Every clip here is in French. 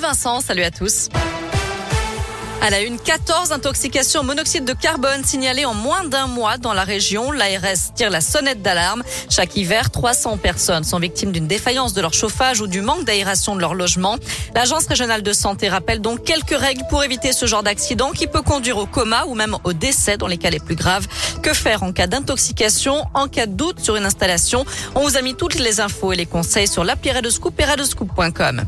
Vincent, salut à tous. À la une, 14 intoxications au monoxyde de carbone signalées en moins d'un mois dans la région. L'ARS tire la sonnette d'alarme. Chaque hiver, 300 personnes sont victimes d'une défaillance de leur chauffage ou du manque d'aération de leur logement. L'Agence régionale de santé rappelle donc quelques règles pour éviter ce genre d'accident qui peut conduire au coma ou même au décès dans les cas les plus graves. Que faire en cas d'intoxication, en cas de doute sur une installation? On vous a mis toutes les infos et les conseils sur l'appli RedoScoop et Radioscoop.com.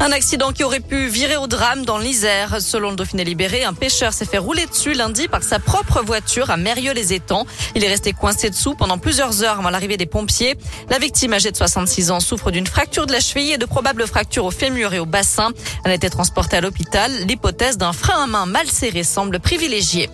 Un accident qui aurait pu virer au drame dans l'Isère. Selon le Dauphiné Libéré, un pêcheur s'est fait rouler dessus lundi par sa propre voiture à Mérieux-les-Étangs. Il est resté coincé dessous pendant plusieurs heures avant l'arrivée des pompiers. La victime, âgée de 66 ans, souffre d'une fracture de la cheville et de probables fractures au fémur et au bassin. Elle a été transportée à l'hôpital. L'hypothèse d'un frein à main mal serré semble privilégiée.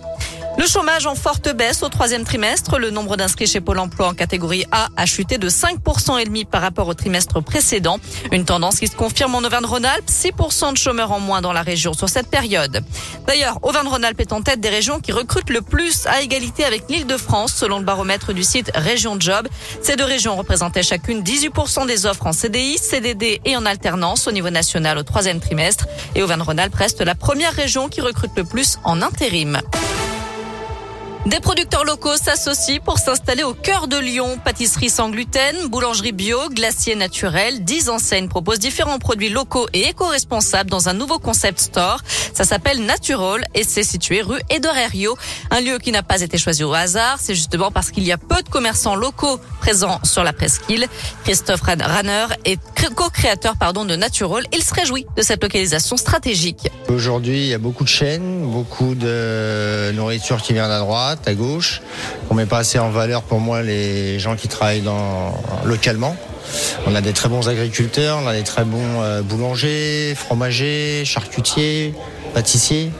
Le chômage en forte baisse au troisième trimestre. Le nombre d'inscrits chez Pôle emploi en catégorie A a chuté de 5,5% par rapport au trimestre précédent. Une tendance qui se confirme en Auvergne-Rhône-Alpes. 6% de chômeurs en moins dans la région sur cette période. D'ailleurs, Auvergne-Rhône-Alpes est en tête des régions qui recrutent le plus, à égalité avec l'Île-de-France, selon le baromètre du site Région Job. Ces deux régions représentaient chacune 18% des offres en CDI, CDD et en alternance au niveau national au troisième trimestre. Et Auvergne-Rhône-Alpes reste la première région qui recrute le plus en intérim. Des producteurs locaux s'associent pour s'installer au cœur de Lyon. Pâtisserie sans gluten, boulangerie bio, glacier naturel. 10 enseignes proposent différents produits locaux et éco-responsables dans un nouveau concept store. Ça s'appelle Naturoll et c'est situé rue Édouard Herriot. Un lieu qui n'a pas été choisi au hasard. C'est justement parce qu'il y a peu de commerçants locaux présents sur la presqu'île. Christophe Ranner est co-créateur de Naturoll. Il se réjouit de cette localisation stratégique. Aujourd'hui, il y a beaucoup de chaînes, beaucoup de nourriture qui vient d'à droite, à gauche. On met pas assez en valeur, pour moi, les gens qui travaillent localement. On a des très bons agriculteurs, on a des très bons boulangers, fromagers, charcutiers, pâtissiers.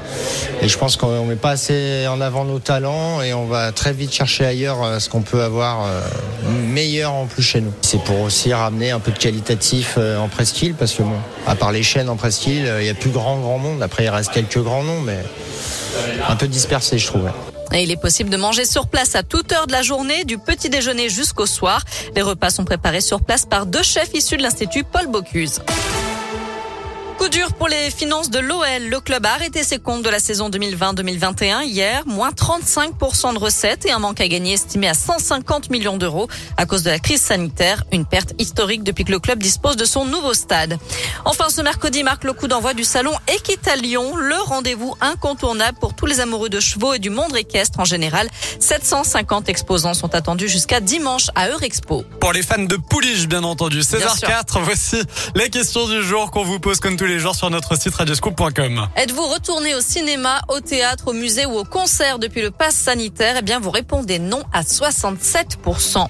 Et je pense qu'on met pas assez en avant nos talents et on va très vite chercher ailleurs ce qu'on peut avoir meilleur en plus chez nous. C'est pour aussi ramener un peu de qualitatif en presqu'île, parce que bon, à part les chaînes en presqu'île, il n'y a plus grand monde. Après, il reste quelques grands noms, mais un peu dispersés, je trouve. Et il est possible de manger sur place à toute heure de la journée, du petit déjeuner jusqu'au soir. Les repas sont préparés sur place par deux chefs issus de l'Institut Paul Bocuse. Coup dur pour les finances de l'OL. Le club a arrêté ses comptes de la saison 2020-2021 hier. Moins 35% de recettes et un manque à gagner estimé à 150 millions d'euros à cause de la crise sanitaire. Une perte historique depuis que le club dispose de son nouveau stade. Enfin, ce mercredi marque le coup d'envoi du salon Équita Lyon. Le rendez-vous incontournable pour tous les amoureux de chevaux et du monde équestre en général. 750 exposants sont attendus jusqu'à dimanche à Eurexpo. Pour les fans de pouliches, bien entendu. 16h04, voici les questions du jour qu'on vous pose comme tous les jours sur notre site Radioscoop.com. Êtes-vous retourné au cinéma, au théâtre, au musée ou au concert depuis le pass sanitaire? Eh bien, vous répondez non à 67%.